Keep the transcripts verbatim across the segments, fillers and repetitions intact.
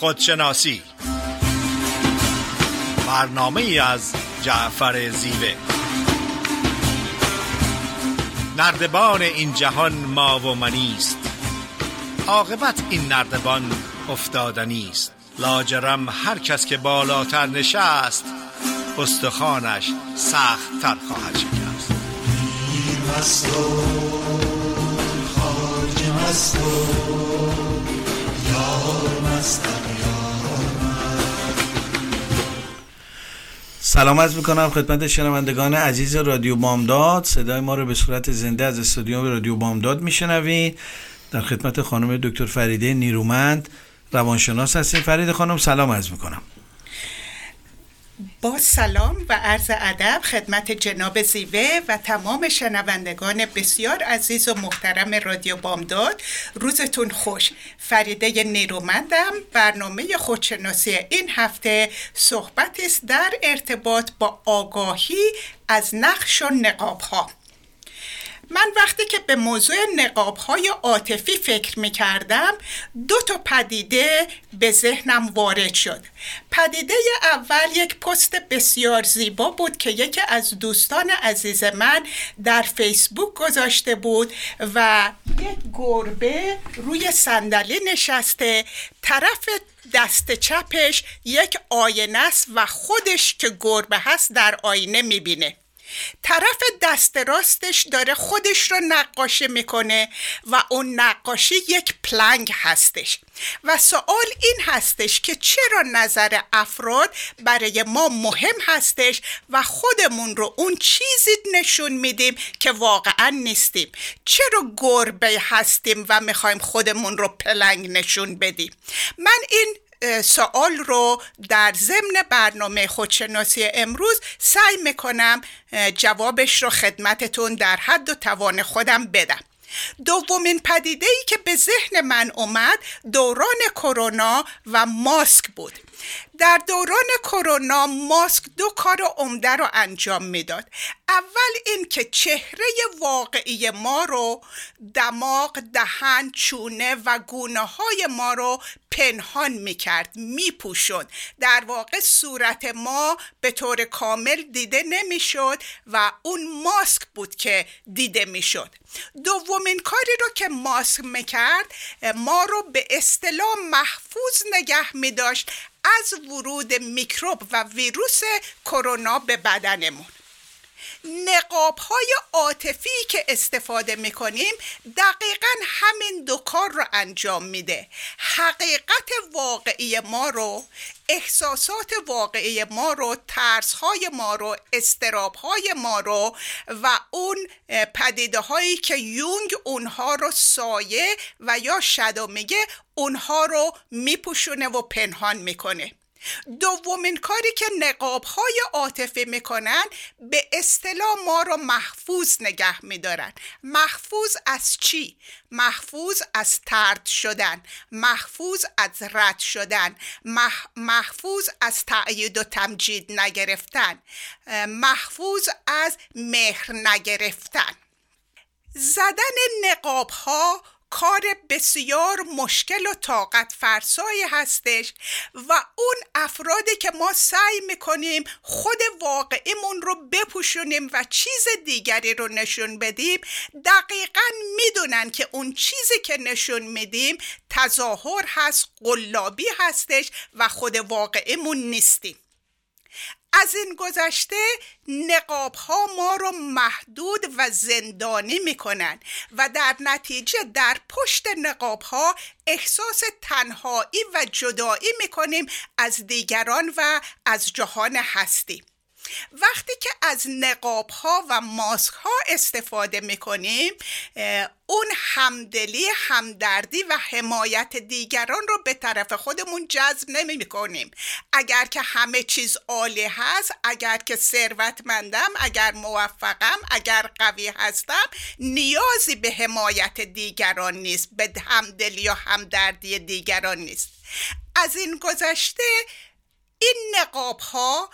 خودشناسی، برنامه ای از جعفر زیوه. نردبان این جهان ما و منیست، عاقبت این نردبان افتادنیست. لاجرم هر کس که بالاتر نشست، استخوانش سخت تر خواهد شکست. این مستور خارج مستور، یار مستم یار من. سلام عرض میکنم خدمت شنوندگان عزیز رادیو بامداد. صدای ما رو به صورت زنده از استودیو رادیو بامداد میشنوید. در خدمت خانم دکتر فریده نیرومند، روانشناس هستیم. فریده خانم سلام عرض میکنم. با سلام و عرض ادب خدمت جناب زیوه و تمام شنوندگان بسیار عزیز و محترم رادیو بامداد، روزتون خوش. فریده نیرومندم. برنامه خودشناسی این هفته صحبت است در ارتباط با آگاهی از نقش و نقاب‌ها. من وقتی که به موضوع نقاب‌های عاطفی فکر می‌کردم، دو تا پدیده به ذهنم وارد شد. پدیده اول یک پست بسیار زیبا بود که یکی از دوستان عزیز من در فیسبوک گذاشته بود و یک گربه روی صندلی نشسته، طرف دست چپش یک آینه است و خودش که گربه هست در آینه می‌بینه. طرف دست راستش داره خودش رو نقاشی میکنه و اون نقاشی یک پلنگ هستش و سوال این هستش که چرا نظر افراد برای ما مهم هستش و خودمون رو اون چیزی نشون میدیم که واقعا نیستیم. چرا گربه هستیم و میخوایم خودمون رو پلنگ نشون بدیم؟ من این سوال رو در ضمن برنامه خودشناسی امروز سعی میکنم جوابش رو خدمتتون در حد و توان خودم بدم. دومین پدیده‌ای که به ذهن من اومد دوران کرونا و ماسک بود. در دوران کرونا ماسک دو کار عمده رو انجام میداد. اول این که چهره واقعی ما رو، دماغ، دهن، چونه و گونه های ما رو پنهان میکرد، میپوشوند. در واقع صورت ما به طور کامل دیده نمیشد و اون ماسک بود که دیده میشد. دومین کاری رو که ماسک میکرد، ما رو به اصطلاح محفوظ نگه میداشت از ورود میکروب و ویروس کرونا به بدنمون. نقاب‌های عاطفی که استفاده می‌کنیم دقیقاً همین دو کار رو انجام میده. حقیقت واقعی ما رو، احساسات واقعی ما رو، ترس‌های ما رو، اضطراب‌های ما رو و اون پدیده‌هایی که یونگ اونها رو سایه و یا شادو میگه، اونها رو میپوشونه و پنهان میکنه. دومین کاری که نقاب‌های عاطفی میکنن به اصطلاح ما رو محفوظ نگه میدارن. محفوظ از چی؟ محفوظ از طرد شدن، محفوظ از رد شدن، مح... محفوظ از تأیید و تمجید نگرفتن، محفوظ از مهر نگرفتن. زدن نقاب‌ها کار بسیار مشکل و طاقت فرسایی هستش و اون افرادی که ما سعی میکنیم خود واقعیمون رو بپوشونیم و چیز دیگری رو نشون بدیم، دقیقاً میدونن که اون چیزی که نشون میدیم تظاهر هست، قلابی هستش و خود واقعیمون نیستیم. از این گذشته نقاب‌ها ما رو محدود و زندانی می‌کنن و در نتیجه در پشت نقاب‌ها احساس تنهایی و جدایی می‌کنیم از دیگران و از جهان هستی. وقتی که از نقاب‌ها و ماسک‌ها استفاده می‌کنیم، اون همدلی، همدردی و حمایت دیگران رو به طرف خودمون جذب نمی‌کنیم. اگر که همه چیز عالی هست، اگر که ثروتمندم، اگر موفقم، اگر قوی هستم، نیازی به حمایت دیگران نیست، به همدلی یا همدردی دیگران نیست. از این گذشته این نقاب‌ها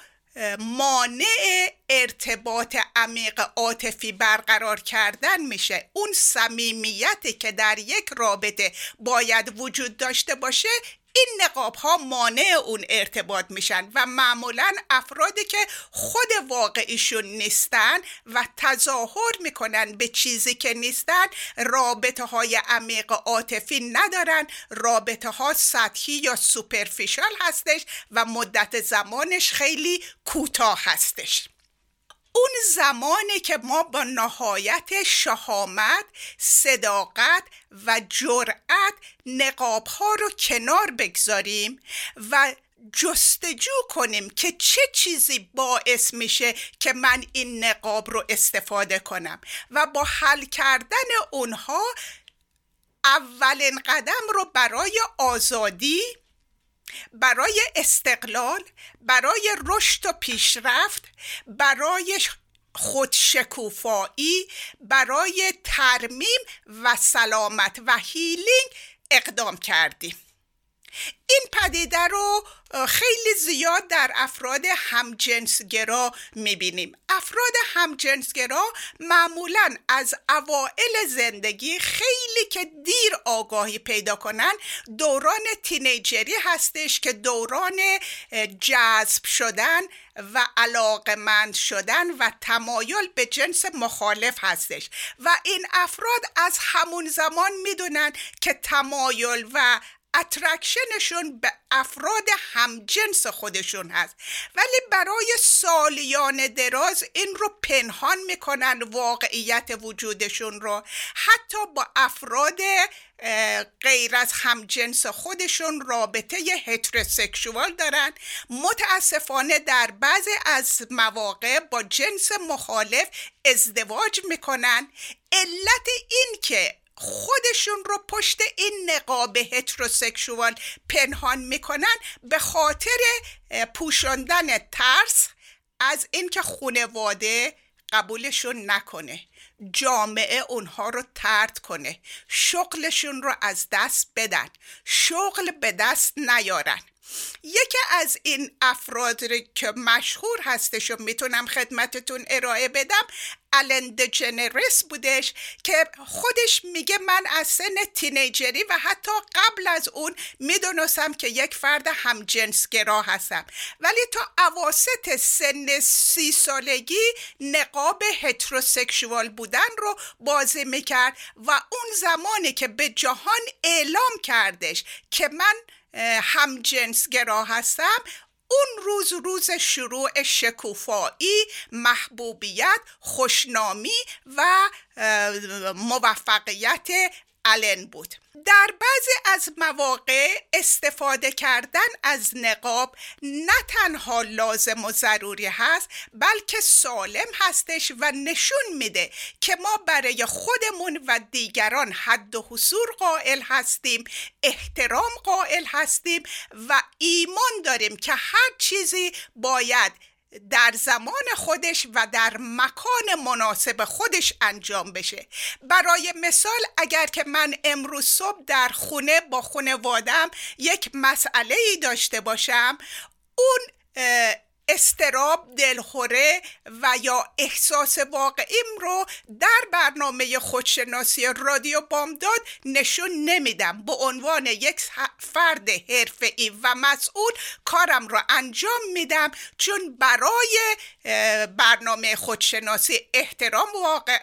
مانع ارتباط عمیق عاطفی برقرار کردن میشه. اون صمیمیتی که در یک رابطه باید وجود داشته باشه، این نقاب‌ها مانع اون ارتباط میشن و معمولاً افرادی که خود واقعیشون نیستن و تظاهر میکنن به چیزی که نیستن، رابطه‌های عمیق عاطفی ندارن، رابطه‌ها سطحی یا سوپرفیشال هستش و مدت زمانش خیلی کوتاه هستش. اون زمانی که ما با نهایت شهامت، صداقت و جرأت نقاب‌ها رو کنار بگذاریم و جستجو کنیم که چه چیزی باعث میشه که من این نقاب رو استفاده کنم و با حل کردن اونها اولین قدم رو برای آزادی، برای استقلال، برای رشد و پیشرفت، برای خودشکوفایی، برای ترمیم و سلامت و هیلینگ اقدام کردیم. این پدیده رو خیلی زیاد در افراد همجنسگرا میبینیم. افراد همجنسگرا معمولاً از اوائل زندگی خیلی که دیر آگاهی پیدا کنن، دوران تینیجری هستش که دوران جذب شدن و علاقمند شدن و تمایل به جنس مخالف هستش و این افراد از همون زمان میدونن که تمایل و اترکشنشون به افراد همجنس خودشون هست، ولی برای سالیان دراز این رو پنهان میکنن، واقعیت وجودشون رو حتی با افراد غیر از همجنس خودشون رابطه هتروسکشوال دارن. متاسفانه در بعضی از مواقع با جنس مخالف ازدواج میکنن. علت این که خودشون رو پشت این نقاب هتروسکشوال پنهان میکنن به خاطر پوشاندن ترس از اینکه خانواده قبولشون نکنه، جامعه اونها رو طرد کنه، شغلشون رو از دست بدن، شغل به دست نیارن. یکی از این افراد که مشهور هستش و میتونم خدمتتون ارائه بدم آلن دجنرس بودش که خودش میگه من از سن تینیجری و حتی قبل از اون میدونستم که یک فرد همجنسگرا هستم، ولی تا اواسط سن سی سالگی نقاب هتروسکشوال بودن رو بازی میکرد و اون زمانی که به جهان اعلام کردش که من همجنسگرا هستم، اون روز روز شروع شکوفایی، محبوبیت، خوشنامی و موفقیت آلن بود. در بعضی از مواقع استفاده کردن از نقاب نه تنها لازم و ضروری هست، بلکه سالم هستش و نشون میده که ما برای خودمون و دیگران حد و حصور قائل هستیم، احترام قائل هستیم و ایمان داریم که هر چیزی باید در زمان خودش و در مکان مناسب خودش انجام بشه. برای مثال اگر که من امروز صبح در خونه با خانواده‌ام یک مسئله‌ای داشته باشم، اون استراب، دلخوره و یا احساس واقعیم رو در برنامه خودشناسی رادیو بامداد نشون نمیدم. به عنوان یک فرد حرفه‌ای و مسئول کارم رو انجام میدم، چون برای برنامه خودشناسی احترام واقع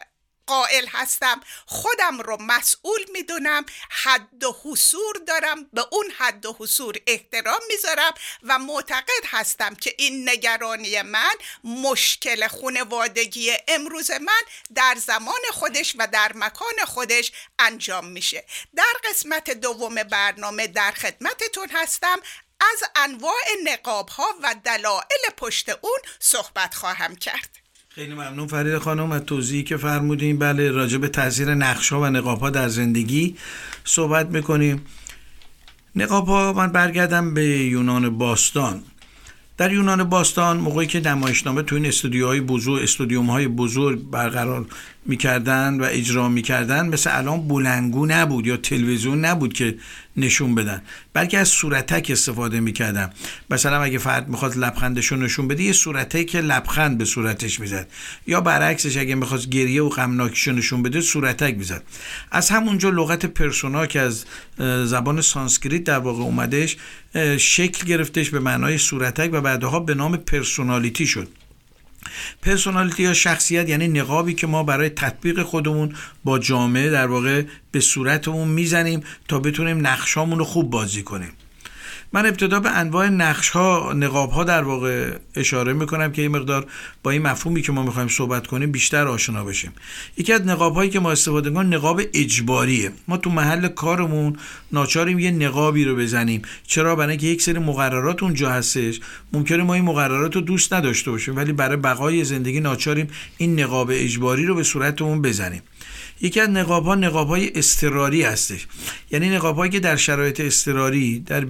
قائل هستم، خودم رو مسئول میدونم، حد و حضور دارم، به اون حد و حضور احترام میذارم و معتقد هستم که این نگرانی من، مشکل خانوادگی امروز من در زمان خودش و در مکان خودش انجام میشه. در قسمت دوم برنامه در خدمتتون هستم، از انواع نقاب ها و دلایل پشت اون صحبت خواهم کرد. خیلی ممنون فریده خانم از توضیحی که فرمودین. بله، راجع به تاثیر نقش‌ها و نقاب‌ها در زندگی صحبت می‌کنیم. نقاب‌ها، من برگردم به یونان باستان. در یونان باستان موقعی که نمایشنامه تو این استودیوهای بزرگ، استودیوم‌های بزرگ برقرار میکردن و اجرا میکردن مثل الان بلنگو نبود یا تلویزیون نبود که نشون بدن، بلکه از صورتک استفاده میکردن. مثلا اگه فرد میخواد لبخندشو نشون بده، یه صورتک لبخند به صورتش میزد، یا برعکسش اگه میخواد گریه و غمناکیشو نشون بده صورتک میزد. از همونجا لغت پرسونا که از زبان سانسکریت در واقع اومدش شکل گرفتش به معنای صورتک و بعدها به نام پرسونالیتی شد. پرسونالیتی یا شخصیت یعنی نقابی که ما برای تطبیق خودمون با جامعه در واقع به صورتمون میزنیم تا بتونیم نقشامون رو خوب بازی کنیم. من ابتدا به انواع نقش ها، نقاب ها در واقع اشاره میکنم که این مقدار با این مفهومی که ما میخوایم صحبت کنیم بیشتر آشنا بشیم. یکی از نقاب هایی که ما استفاده میکنیم نقاب اجباریه. ما تو محل کارمون ناچاریم یه نقابی رو بزنیم. چرا؟ برای اینکه یک سری مقررات اونجا هستش، ممکنه ما این مقررات رو دوست نداشته باشیم ولی برای بقای زندگی ناچاریم این نقاب اجباری رو به صورتمون بزنیم. یکی از نقاب‌ها نقاب‌های اضطراری هستش، یعنی نقاب‌هایی که در شرایط اضطراری در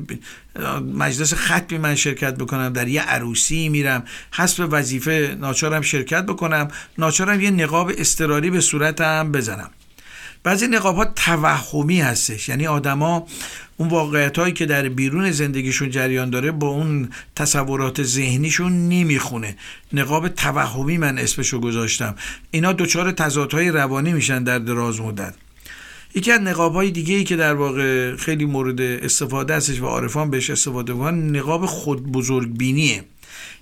مجلس ختمی من شرکت بکنم، در یه عروسی میرم، حسب وظیفه ناچارم شرکت بکنم، ناچارم یه نقاب اضطراری به صورتم بزنم. بعضی نقاب‌ها توهمی هستش، یعنی آدم‌ها اون واقعیت‌هایی که در بیرون زندگیشون جریان داره با اون تصورات ذهنیشون نمیخونه. نقاب توهمی من اسمشو گذاشتم. اینا دوچار تضادهای روانی میشن در دراز مدت. یکی از نقاب‌های دیگه‌ای که در واقع خیلی مورد استفاده هستش و عارفان بهش استفاده می‌کنن نقاب خود بزرگبینیه،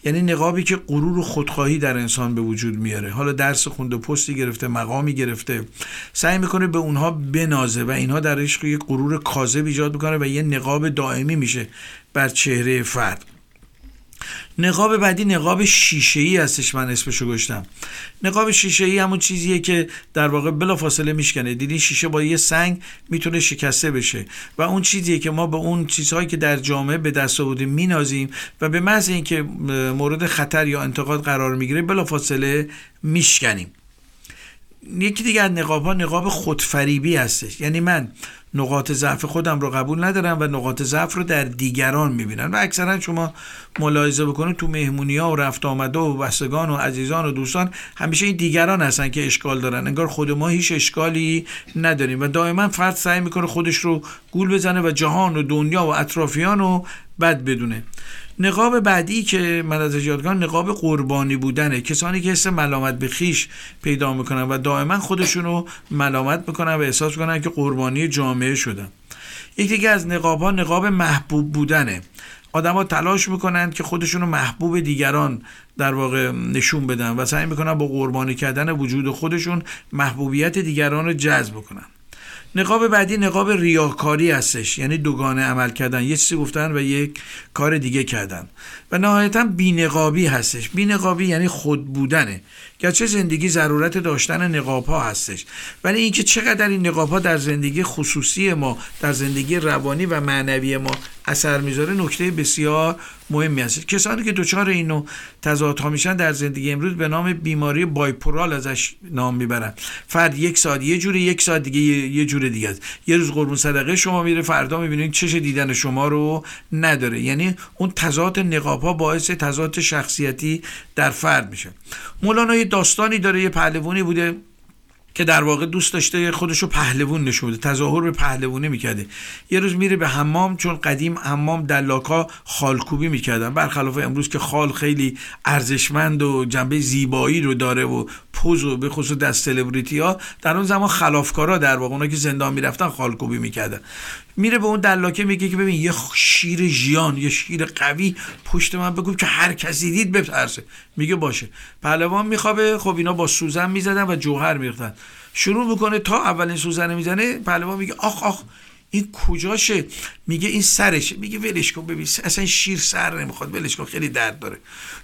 یعنی نقابی که غرور و خودخواهی در انسان به وجود میاره. حالا درس خونده، پستی گرفته، مقامی گرفته، سعی میکنه به اونها بنازه و اینها درش یه غرور کاذب ایجاد میکنه و یه نقاب دائمی میشه بر چهره فرد. نقاب بعدی نقاب شیشه‌ای هستش، من اسمشو گذاشتم. نقاب شیشه‌ای همون چیزیه که در واقع بلافاصله میشکنه. دیدی شیشه با یه سنگ میتونه شکسته بشه و اون چیزیه که ما به اون چیزهایی که در جامعه به دست آوردیم مینازیم و به محض اینکه مورد خطر یا انتقاد قرار میگیره بلافاصله میشکنیم. یکی دیگه از نقاب‌ها نقاب خودفریبی هستش، یعنی من نقاط ضعف خودم رو قبول ندارم و نقاط ضعف رو در دیگران میبینن و اکثرا شما ملاحظه بکنید تو مهمونی‌ها و رفت آمده و بستگان و عزیزان و دوستان همیشه این دیگران هستن که اشکال دارن، انگار خود ما هیچ اشکالی نداریم و دائما فرد سعی میکنه خودش رو گول بزنه و جهان و دنیا و اطرافیان رو بد بدونه. نقاب بعدی که من از یادگان نقاب قربانی بودنه، کسانی که حس ملامت به خویش پیدا میکنن و دائما خودشونو ملامت میکنن و احساس میکنن که قربانی جامعه شدن. یکی دیگه از نقاب ها نقاب محبوب بودنه. آدم ها تلاش میکنن که خودشونو محبوب دیگران در واقع نشون بدن و سعی میکنن با قربانی کردن وجود خودشون محبوبیت دیگران رو جذب کنن. نقاب بعدی نقاب ریاکاری هستش، یعنی دوگانه عمل کردن، یه چیزی گفتن و یک کار دیگه کردن. و نهایتاً بی‌نقابی هستش. بی‌نقابی یعنی خود بودنه. گرچه زندگی ضرورت داشتن نقاب‌ها هستش ولی اینکه چقدر این نقاب‌ها در زندگی خصوصی ما، در زندگی روانی و معنوی ما اثر میذاره نکته بسیار مهمی هستش. کسانی که دچار این نوع تضادها میشن در زندگی امروز به نام بیماری بایپولار ازش نام میبرن. فرد یک ساعت یه جوری، یک ساعت دیگه یه جوری دیگه است. یه روز قربون صدقه شما میره، فردا میبینید چش دیدن شما رو نداره. یعنی اون تضاد نقاب‌ها باعث تضاد شخصیتی در فرد میشه. مولانا داستانی داره، یه پهلوانی بوده که در واقع دوست داشته خودشو پهلوان نشون بده، تظاهر به پهلوانی میکرده. یه روز میره به حمام، چون قدیم حمام دلاکا خالکوبی میکردن برخلاف امروز که خال خیلی ارزشمند و جنبه زیبایی رو داره و پوز و به خصوص در سلبریتی‌ها، در اون زمان خلافکارا در واقع اونا که زندان میرفتن خالکوبی میکردن. میره به اون دلاکه میگه که ببین یه شیر ژیان، یه شیر قوی پشت من، بگو که هر کسی دید بترسه. میگه باشه. پهلوان میخوابه. خب اینا با سوزن میزدن و جوهر میریختن. شروع میکنه تا اولین سوزن میزنه، پهلوان میگه آخ آخ این کجاشه؟ میگه این سرشه. میگه ولش کن، ببین اصلا شیر سر نمیخواد، ولش کن، خیلی درد داره.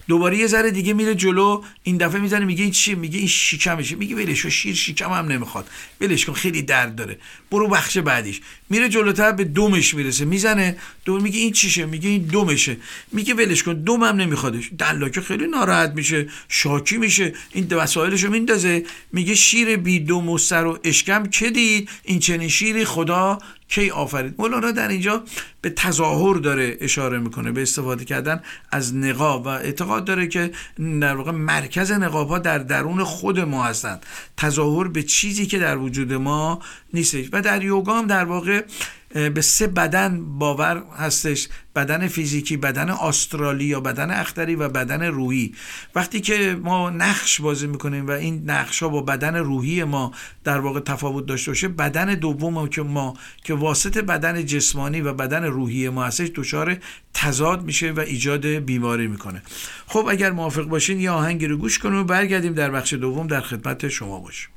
دوباره یه ذره دیگه میره جلو، این دفعه میزنه، میگه این چی؟ میگه این شکمشه. میگه ولش کن، شیر شکم هم نمیخواد، ولش کن، خیلی درد داره، برو بخش بعدیش. میره جلوتر به دومش میرسه، میزنه دوم، میگه این چیشه؟ میگه این دومشه. میگه ولش کن، دومم نمیخوادش. دلاکه خیلی ناراحت میشه، شاکی میشه، این وسایلشو میندازه. میگه شیر بی دوم و سر و اشکم که دید، این چنین شیری خدا کی آفرید. مولانا در اینجا به تظاهر داره اشاره میکنه، به استفاده کردن از نقاب، و اعتقاد داره که در واقع مرکز نقاب ها در درون خود ما هستند، تظاهر به چیزی که در وجود ما نیست. و در یوگا هم در واقع به سه بدن باور هستش، بدن فیزیکی، بدن آسترالی یا بدن اختری و بدن روحی. وقتی که ما نقش بازی میکنیم و این نقش‌ها با بدن روحی ما در واقع تفاوت داشته باشه، بدن دوم که ما که واسط بدن جسمانی و بدن روحی ما هستش دچار تضاد میشه و ایجاد بیماری میکنه. خب اگر موافق باشین یه آهنگی رو گوش کنیم و برگردیم در بخش دوم در خدمت شما باشیم.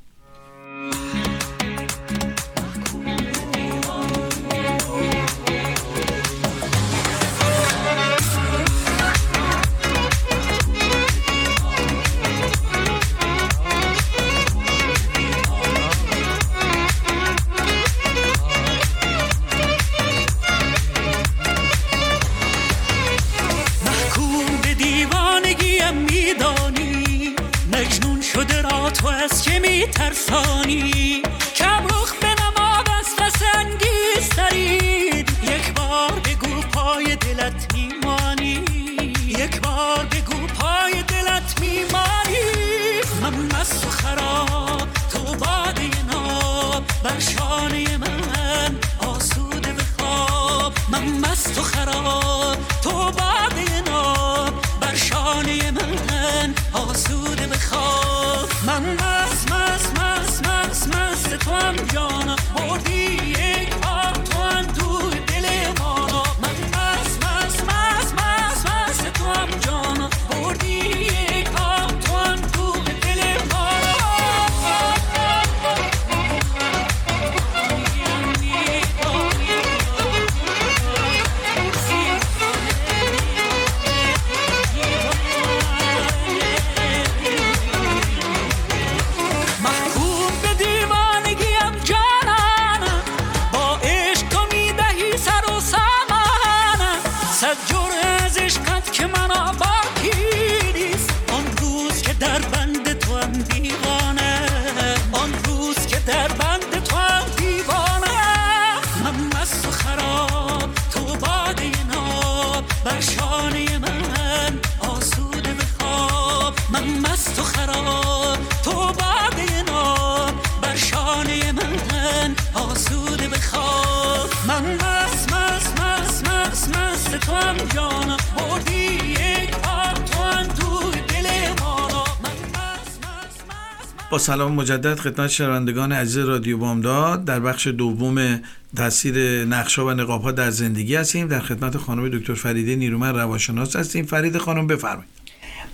با سلام مجدد خدمت شنوندگان عزیز رادیو بامداد، در بخش دوم تاثیر نقش‌ها و نقاب‌ها در زندگی هستیم. در خدمت خانم دکتر فریده نیرومند روانشناس هستیم. فرید خانم بفرمایید.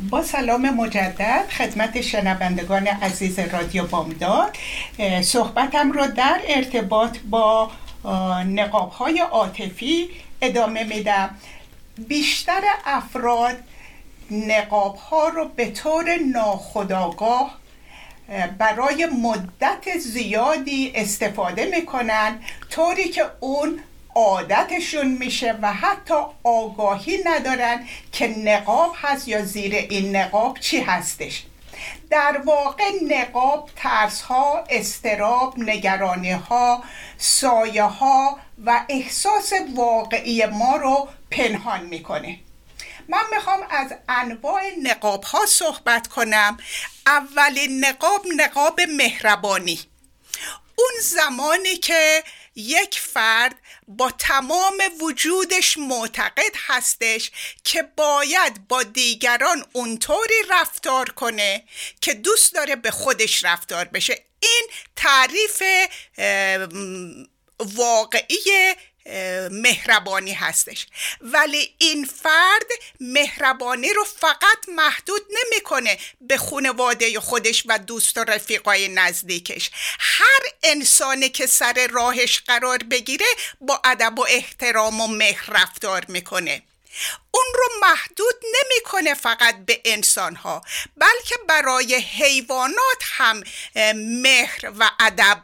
با سلام مجدد خدمت شنوندگان عزیز رادیو بامداد، صحبتم رو در ارتباط با نقاب‌های عاطفی ادامه میدم. بیشتر افراد نقاب‌ها رو به طور ناخودآگاه برای مدت زیادی استفاده میکنن، طوری که اون عادتشون میشه و حتی آگاهی ندارن که نقاب هست یا زیر این نقاب چی هستش. در واقع نقاب ترس‌ها، اضطراب، نگرانی‌ها، سایه‌ها و احساس واقعی ما رو پنهان میکنه. من میخوام از انواع نقاب ها صحبت کنم. اولین نقاب، نقاب مهربانی، اون زمانی که یک فرد با تمام وجودش معتقد هستش که باید با دیگران اونطوری رفتار کنه که دوست داره به خودش رفتار بشه. این تعریف واقعیه مهربانی هستش. ولی این فرد مهربانی رو فقط محدود نمیکنه به خانواده خودش و دوست و رفیقای نزدیکش. هر انسانی که سر راهش قرار بگیره با ادب و احترام و مهر رفتار میکنه. اون رو محدود نمیکنه فقط به انسانها، بلکه برای حیوانات هم مهر و ادب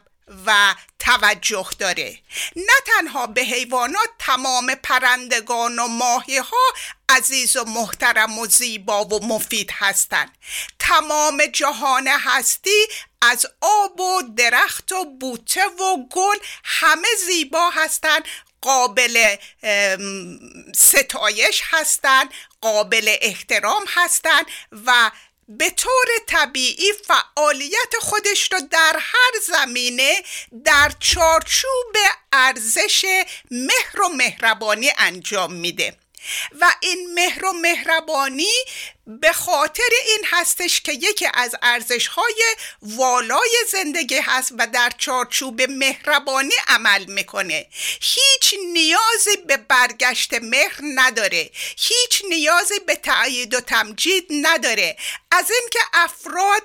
و توجه داره. نه تنها به حیوانات، تمام پرندگان و ماهی‌ها عزیز و محترم و زیبا و مفید هستند. تمام جهان هستی از آب و درخت و بوته و گل همه زیبا هستند، قابل ستایش هستند، قابل احترام هستند و به طور طبیعی فعالیت خودش رو در هر زمینه در چارچوب ارزش مهر و مهربانی انجام میده. و این مهر و مهربانی به خاطر این هستش که یکی از ارزش‌های والای زندگی هست و در چارچوب مهربانی عمل میکنه. هیچ نیازی به برگشت مهر نداره، هیچ نیازی به تأیید و تمجید نداره. از این که افراد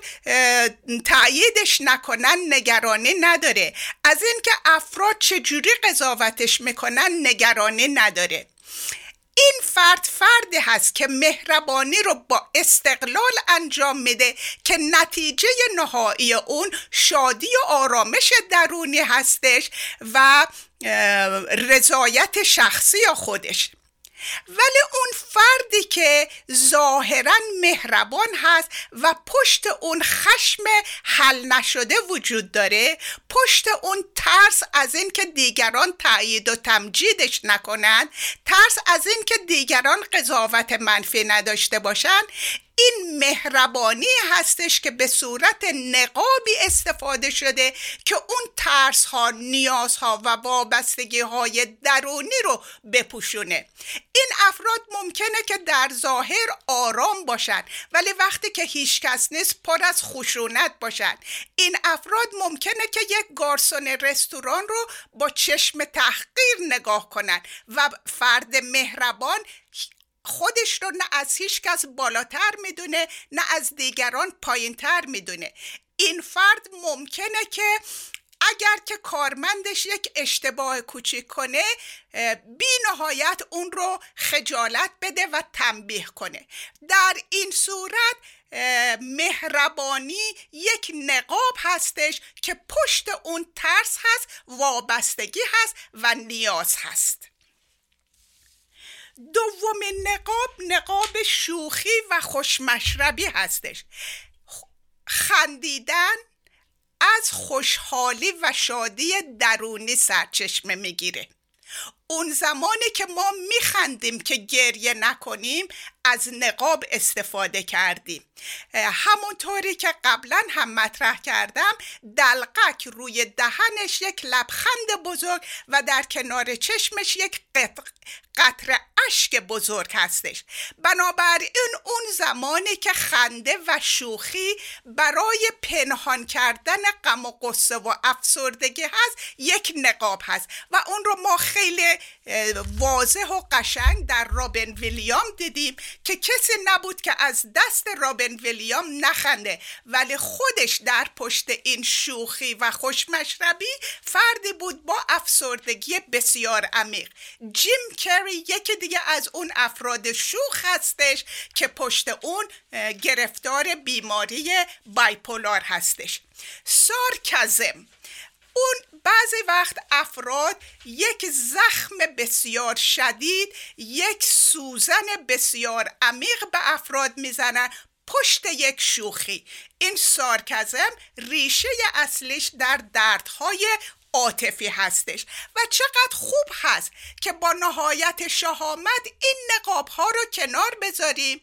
تأییدش نکنن نگرانی نداره، از این که افراد چجوری قضاوتش میکنن نگرانی نداره. این فرد فردی هست که مهربانی رو با استقلال انجام میده که نتیجه نهایی اون شادی و آرامش درونی هستش و رضایت شخصی خودش. ولی اون فردی که ظاهرا مهربان هست و پشت اون خشم حل نشده وجود داره، پشت اون ترس از این که دیگران تأیید و تمجیدش نکنند، ترس از این که دیگران قضاوت منفی نداشته باشند، این مهربانی هستش که به صورت نقابی استفاده شده که اون ترس ها، نیاز ها و وابستگی های درونی رو بپوشونه. این افراد ممکنه که در ظاهر آرام باشن ولی وقتی که هیچ کس نیست پر از خشونت باشن. این افراد ممکنه که یک گارسون رستوران رو با چشم تحقیر نگاه کنن و فرد مهربان خودش رو نه از هیچ کس بالاتر میدونه نه از دیگران پایینتر میدونه. این فرد ممکنه که اگر که کارمندش یک اشتباه کوچیک کنه بی نهایت اون رو خجالت بده و تنبیه کنه. در این صورت مهربانی یک نقاب هستش که پشت اون ترس هست، وابستگی هست و نیاز هست. دومین نقاب، نقاب شوخی و خوشمشربی هستش. خندیدن از خوشحالی و شادی درونی سرچشمه میگیره. اون زمانی که ما میخندیم که گریه نکنیم از نقاب استفاده کردیم. همونطوری که قبلا هم مطرح کردم، دلقک روی دهنش یک لبخند بزرگ و در کنار چشمش یک قطره اشک بزرگ هستش. بنابراین اون زمانی که خنده و شوخی برای پنهان کردن غم و غصه و افسردگی هست یک نقاب هست و اون رو ما خیلی واضح و قشنگ در رابین ویلیام دیدیم که کسی نبود که از دست رابین ویلیام نخنده، ولی خودش در پشت این شوخی و خوشمشربی فردی بود با افسردگی بسیار عمیق. جیم کری یکی دیگه از اون افراد شوخ هستش که پشت اون گرفتار بیماری بایپولار هستش. سارکزم، اون بعضی وقت افراد یک زخم بسیار شدید، یک سوزن بسیار عمیق به افراد میزنن پشت یک شوخی. این سارکزم ریشه اصلیش در دردهای عاطفی هستش و چقدر خوب هست که با نهایت شهامت این نقاب ها رو کنار بذاریم،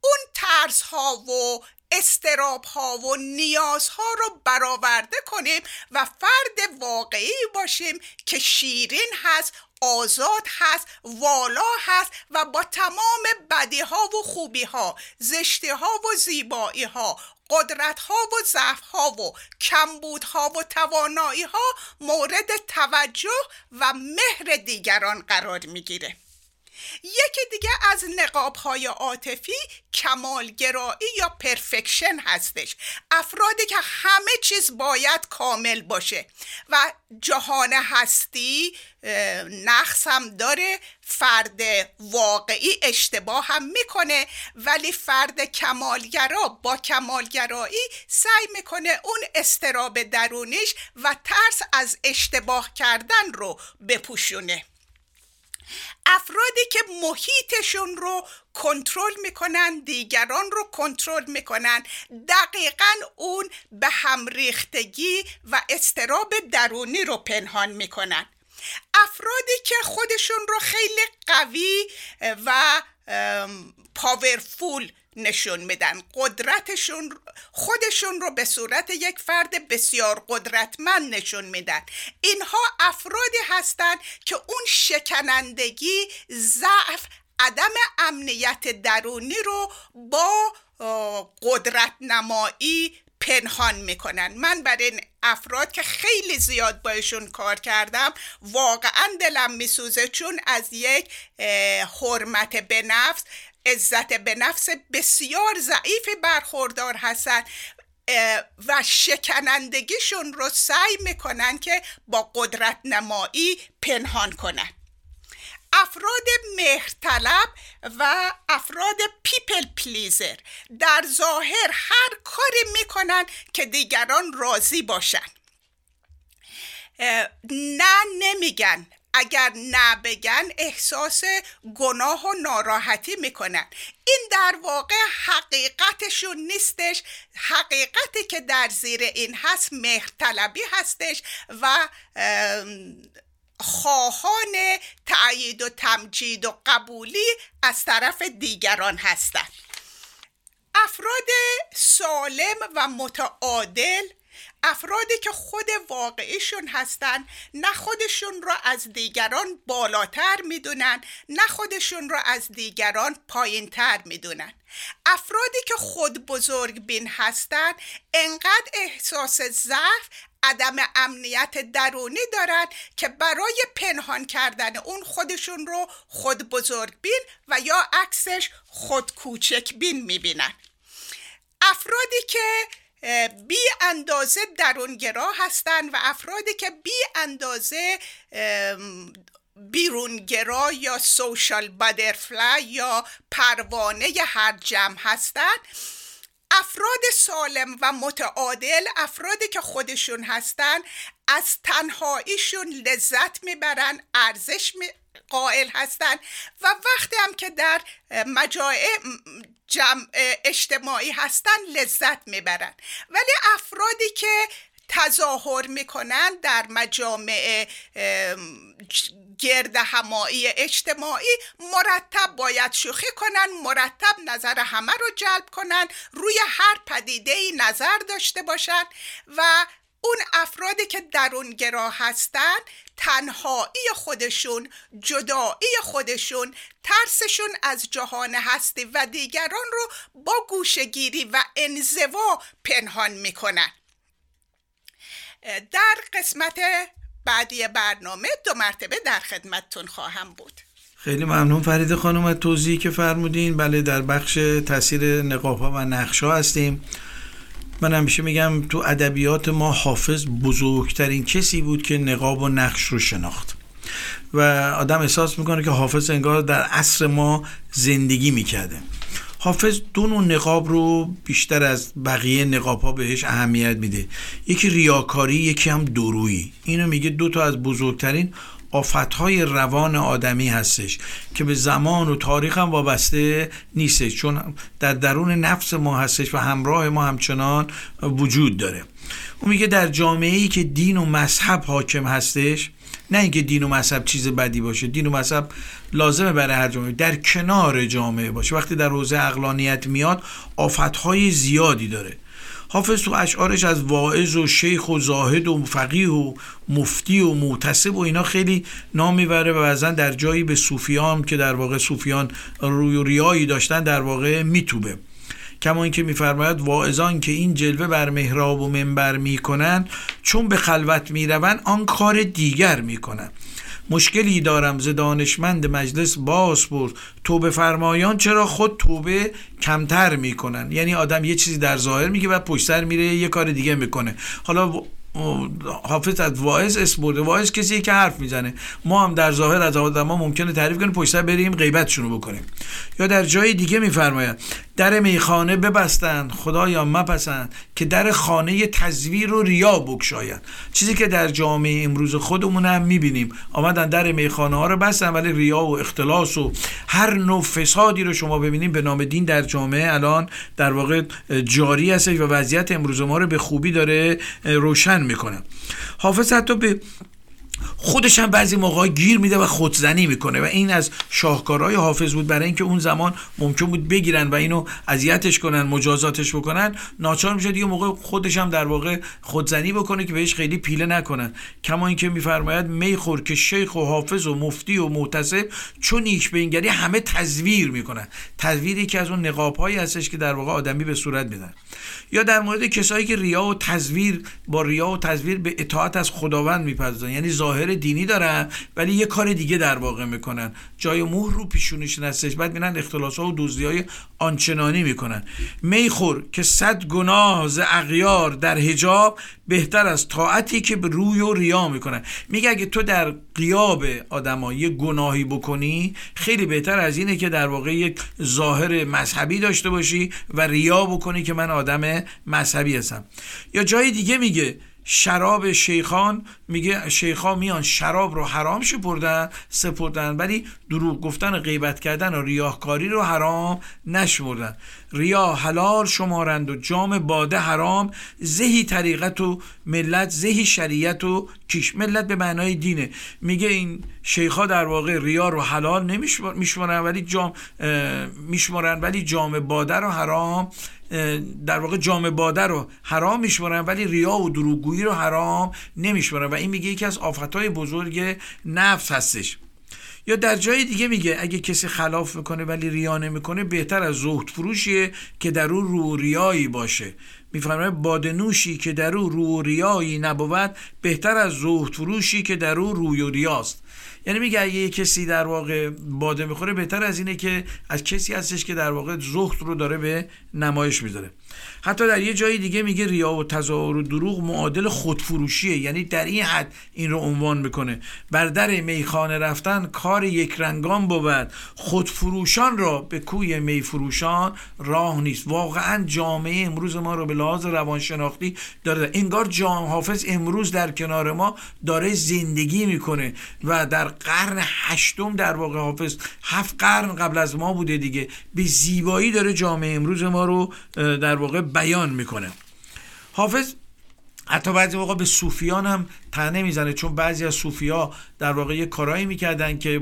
اون ترس ها و استراب ها و نیاز ها رو برآورده کنیم و فرد واقعی باشیم که شیرین هست، آزاد هست، والا هست و با تمام بدی ها و خوبی ها، زشتی ها و زیبایی ها، قدرت ها و ضعف ها و کمبود ها و توانایی ها مورد توجه و مهر دیگران قرار می گیره. یکی دیگه از نقاب‌های عاطفی کمالگرایی یا پرفکشن هستش. افرادی که همه چیز باید کامل باشه و جهان هستی نقص هم داره، فرد واقعی اشتباه هم میکنه، ولی فرد کمالگرا با کمالگرایی سعی میکنه اون استراب درونیش و ترس از اشتباه کردن رو بپوشونه. افرادی که محیطشون رو کنترل میکنن، دیگران رو کنترل میکنن، دقیقاً اون به هم ریختگی و اضطراب درونی رو پنهان میکنن. افرادی که خودشون رو خیلی قوی و پاورفول نشون میدن، قدرتشون خودشون رو به صورت یک فرد بسیار قدرتمند نشون میدن، اینها افرادی هستند که اون شکنندگی، ضعف، عدم امنیت درونی رو با قدرت نمایی پنهان میکنن. من برای این افراد که خیلی زیاد باشون کار کردم واقعا دلم میسوزه، چون از یک حرمت به نفس، عزت به نفس بسیار ضعیفی برخوردار هستن و شکنندگیشون رو سعی میکنن که با قدرت نمایی پنهان کنن. افراد مهرطلب و افراد پیپل پلیزر، در ظاهر هر کاری میکنن که دیگران راضی باشن. نه نمیگن، اگر نه بگن احساس گناه و ناراحتی میکنن. این در واقع حقیقتشون نیستش. حقیقتی که در زیر این هست مهرطلبی هستش و خواهان تأیید و تمجید و قبولی از طرف دیگران هستند. افراد سالم و متعادل، افرادی که خود واقعیشون هستن، نه خودشون را از دیگران بالاتر میدونن، نه خودشون را از دیگران پایینتر میدونن. افرادی که خود بزرگ بین هستن، انقدر احساس ضعف، عدم امنیت درونی دارن که برای پنهان کردن اون خودشون رو خود بزرگ بین و یا عکسش خود کوچک بین میبینن. افرادی که بی اندازه درونگرا هستن و افرادی که بی اندازه بیرونگرا یا سوشال باترفلای یا پروانه ی هر جمع هستن. افراد سالم و متعادل، افرادی که خودشون هستن، از تنهاییشون لذت میبرن، ارزش قائل هستن و وقتی هم که در مجامع اجتماعی هستن لذت میبرن. ولی افرادی که تظاهر میکنن در مجامع گرد همایی اجتماعی، مرتب باید شوخی کنن، مرتب نظر همه رو جلب کنن، روی هر پدیده‌ای نظر داشته باشن و اون افرادی که درونگرا هستن تنهایی خودشون، جدایی خودشون، ترسشون از جهان هستی و دیگران رو با گوشه‌گیری و انزوا پنهان میکنن. در قسمت بعدی برنامه دو مرتبه در خدمتتون خواهم بود. خیلی ممنون فریده خانم از توضیحی که فرمودین. بله، در بخش تاثیر نقاب‌ها و نقش‌ها هستیم. من همیشه میگم تو ادبیات ما حافظ بزرگترین کسی بود که نقاب و نقش رو شناخت و آدم احساس میکنه که حافظ انگار در عصر ما زندگی میکرده. حافظ دو نوع نقاب رو بیشتر از بقیه نقاب ها بهش اهمیت میده، یکی ریاکاری، یکی هم دورویی. اینو میگه دو تا از بزرگترین آفتهای روان آدمی هستش که به زمان و تاریخ هم وابسته نیستش، چون در درون نفس ما هستش و همراه ما همچنان وجود داره. اون میگه در جامعه‌ای که دین و مذهب حاکم هستش، نه اینکه دین و مذهب چیز بدی باشه، دین و مذهب لازمه برای هر جامعه، در کنار جامعه باشه. وقتی در حوزه عقلانیت میاد آفتهای زیادی داره. حافظ تو اشعارش از واعظ و شیخ و زاهد و فقیه و مفتی و محتسب و اینا خیلی نام میبره و بعضا در جایی به صوفیان که در واقع صوفیان روی و ریایی داشتن در واقع میتوبه. کما اینکه میفرماید واعظان که این جلوه بر محراب و منبر میکنن، چون به خلوت میروند آن کار دیگر میکنن. مشکلی دارم ز دانشمند مجلس باز برد، توبه فرمایان چرا خود توبه کمتر میکنن. یعنی آدم یه چیزی در ظاهر میگه بعد پشت سر میره یه کار دیگه میکنه. حالا حافظ از واعظ اسم برده، واعظ کسیه که حرف میزنه، ما هم در ظاهر از آدم ها ممکنه تعریف کنیم پشت سر بریم غیبتشون رو بکنیم. یا در جای دیگه میفرماید در میخانه ببستند خدایا مپسند که در خانه تزویر و ریا بگشایند. چیزی که در جامعه امروز خودمون هم میبینیم، آمدن در میخانه ها رو بستن ولی ریا و اختلاس و هر نوع فسادی رو شما ببینیم به نام دین در جامعه الان در واقع جاری است و وضعیت امروز ما رو به خوبی داره روشن میکنه. حافظ حتی به خودش هم بعضی موقعا گیر میده و خودزنی میکنه و این از شاهکارهای حافظ بود، برای اینکه اون زمان ممکن بود بگیرن و اینو اذیتش کنن، مجازاتش بکنن، ناچار میشه دیگه موقع خودش هم در واقع خودزنی بکنه که بهش خیلی پیله نکنن. کما اینکه میفرماید میخور که شیخ و حافظ و مفتی و محتسب چون نیک به اینگری همه تزویر میکنن. تزویری که از اون نقاب‌هایی هستش که در واقع آدمی به صورت میدن. یا در مورد کسایی که ریا و تزویر با ریا و تزویر به اطاعت از خداوند میپردازن، یعنی ظاهر دینی دارن ولی یه کار دیگه در واقع میکنن، جای مهر رو پیشونشون هستش، بعد میرن اختلاس ها و دزدی های آنچنانی میکنن. میخور که صد گناه ز اغیار در حجاب بهتر از طاعتی که به روی و ریا میکنن. میگه اگه تو در غیاب آدما یه گناهی بکنی خیلی بهتر از اینه که در واقع یک ظاهر مذهبی داشته باشی و ریا بکنی که من آدم مذهبی هستم. یا جای دیگه میگه شراب شیخان، میگه شیخا میان شراب رو حرام شپردن سپردن ولی دروغ گفتن و غیبت کردن و ریاکاری رو حرام نشمردن. ریا حلال شمارند و جام باده حرام، زهی طریقت و ملت زهی شریعت و کیش. ملت به معنای دینه. میگه این شیخا در واقع ریا رو حلال نمیشمارن ولی جام میشمارن ولی جام باده رو حرام، در واقع جام باده رو حرام میشمارن ولی ریا و دروغگویی رو حرام نمیشمارن و این میگه یکی از آفتهای بزرگ نفس هستش. یا در جای دیگه میگه اگه کسی خلاف میکنه ولی ریا نمیکنه بهتر از زهد فروشیه که در او رو ریایی باشه. میفهمه باده نوشی که در او رو ریایی نبود بهتر از زهد فروشی که در او روی و ریاست. یعنی میگه اگه یه کسی در واقع باده میخوره بهتر از اینه که از کسی هستش که در واقع زهد رو داره به نمایش میذاره. حتی در یه جای دیگه میگه ریا و تظاهر و دروغ معادل خودفروشیه، یعنی در این حد این رو عنوان میکنه. بر در میخانه رفتن کار یک رنگان بود، خودفروشان را به کوی میفروشان راه نیست. واقعا جامعه امروز ما رو به لحاظ روانشناختی داره، انگار جام حافظ امروز در کنار ما داره زندگی میکنه و در قرن هشتم در واقع حافظ هفت قرن قبل از ما بوده دیگه، به زیبایی داره جامعه امروز ما رو در واقع بیان میکنه. حافظ حتی بعضی موقع به صوفیان هم طعنه میزنه، چون بعضی از صوفیا در واقع یه کارایی میکردن که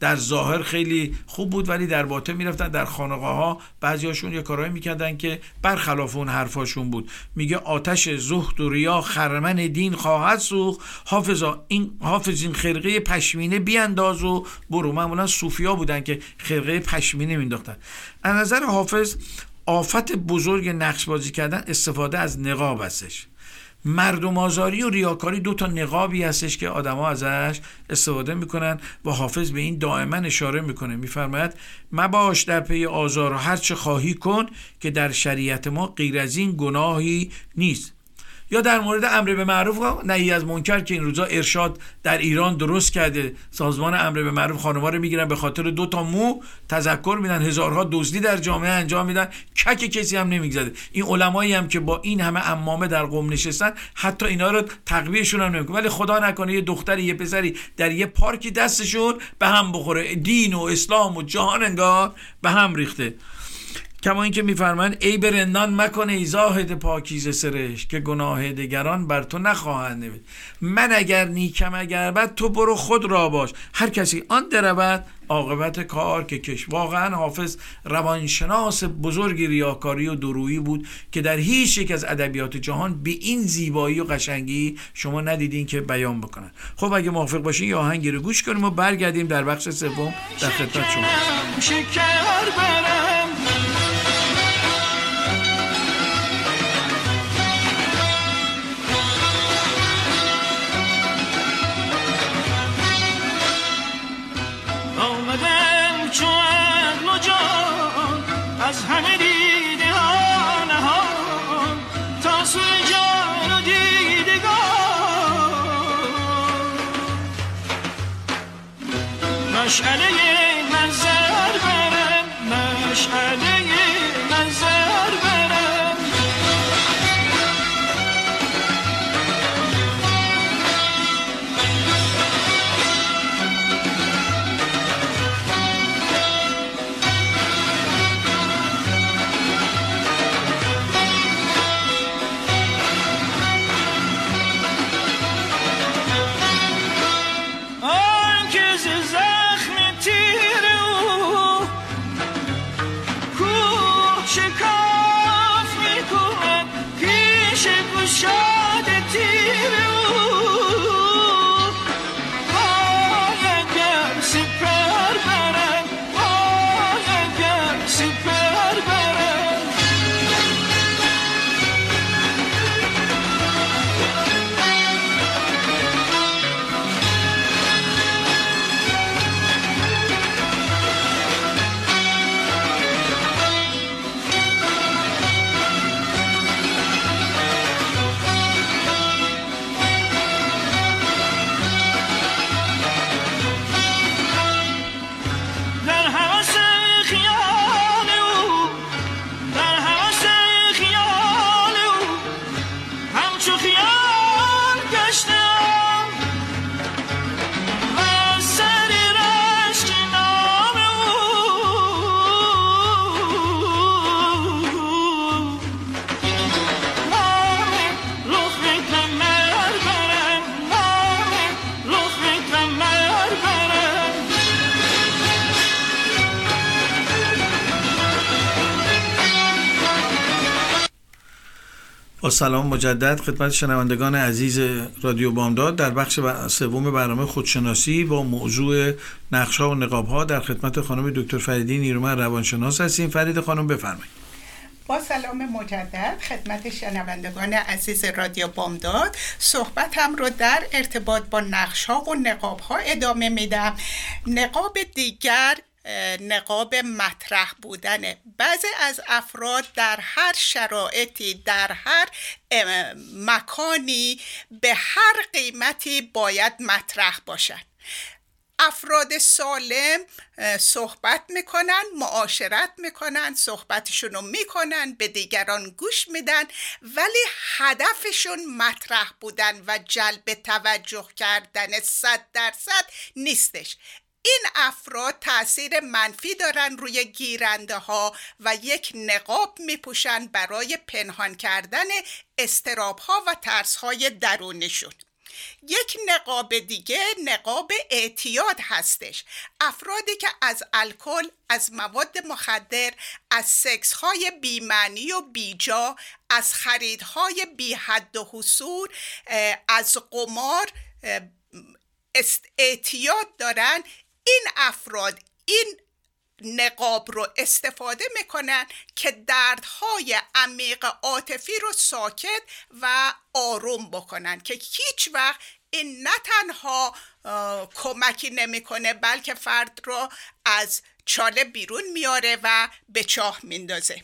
در ظاهر خیلی خوب بود ولی در باطن میرفتن در خانقاه ها، بعضی هاشون یه کارایی میکردن که برخلاف اون حرفاشون بود. میگه آتش زهد و ریا خرمن دین خواهد سوخت، حافظا این حافظ این خرقه پشمینه بیانداز و برو. معمولا صوفیا بودن که خرقه پشمینه مینداختن. از نظر حافظ آفت بزرگ نقش بازی کردن استفاده از نقاب هستش. مردم آزاری و ریاکاری دو تا نقابی هستش که آدما ازش استفاده میکنن و حافظ به این دائما اشاره میکنه. میفرماید مباش در پی آزار و هر چه خواهی کن که در شریعت ما غیر از این گناهی نیست. یا در مورد امر به معروف نهی از منکر که این روزا ارشاد در ایران درست کرده، سازمان امر به معروف خانم‌ها رو میگیرن به خاطر دو تا مو تذکر میدن، هزارها دزدی در جامعه انجام میدن، کک کسی هم نمیگذره. این علمایی هم که با این همه عمامه در قم نشستن حتی اینا رو تقویمشون هم نمیکنه، ولی خدا نکنه یه دختری یه پسری در یه پارکی دستشون به هم بخوره، دین و اسلام و جهان انگار به هم ریخته. کما اینکه میفرمایند ای برندان مکن ای زاهد پاکیزه سرشت که گناه دیگران بر تو نخواهند نوشت. من اگر نیکم اگر بد تو برو خود را باش، هر کسی آن درود عاقبت کار که کش. واقعا حافظ روانشناس بزرگ ریاکاری و درویی بود که در هیچ یک از ادبیات جهان به این زیبایی و قشنگی شما ندیدین که بیان بکنن. خب اگه موافق باشین یه آهنگی رو گوش کنیم و برگردیم در بخش سوم در خدمت شما. از همه دیده ها نهان تا سوی جان و دیدگان. مشعله من زر برم، مشعله من زر برم، با سلام مجدد خدمت شنوندگان عزیز رادیو بامداد. در بخش سوم برنامه خودشناسی با موضوع نقش‌ها و نقاب‌ها در خدمت خانم دکتر فریده نیرومند روانشناس هستیم. فرید خانم بفرمایید. با سلام مجدد خدمت شنوندگان عزیز رادیو بامداد، صحبتم رو در ارتباط با نقش‌ها و نقاب‌ها ادامه میدم. نقاب دیگر نقاب مطرح بودنه. بعضی از افراد در هر شرایطی، در هر مکانی، به هر قیمتی باید مطرح باشن. افراد سالم صحبت میکنن، معاشرت میکنن، صحبتشون رو میکنن، به دیگران گوش میدن، ولی هدفشون مطرح بودن و جلب توجه کردن صد درصد نیستش. این افراد تأثیر منفی دارن روی گیرنده ها و یک نقاب میپوشن برای پنهان کردن استراب ها و ترس های درونشون. یک نقاب دیگه نقاب اعتیاد هستش. افرادی که از الکل، از مواد مخدر، از سکس های بی‌معنی و بیجا، از خریدهای بی حد و حصور، از قمار اعتیاد دارن، این افراد این نقاب رو استفاده میکنن که دردهای عمیق عاطفی رو ساکت و آروم بکنن، که هیچ وقت این نه تنها کمکی نمیکنه بلکه فرد رو از چاله بیرون میاره و به چاه میندازه.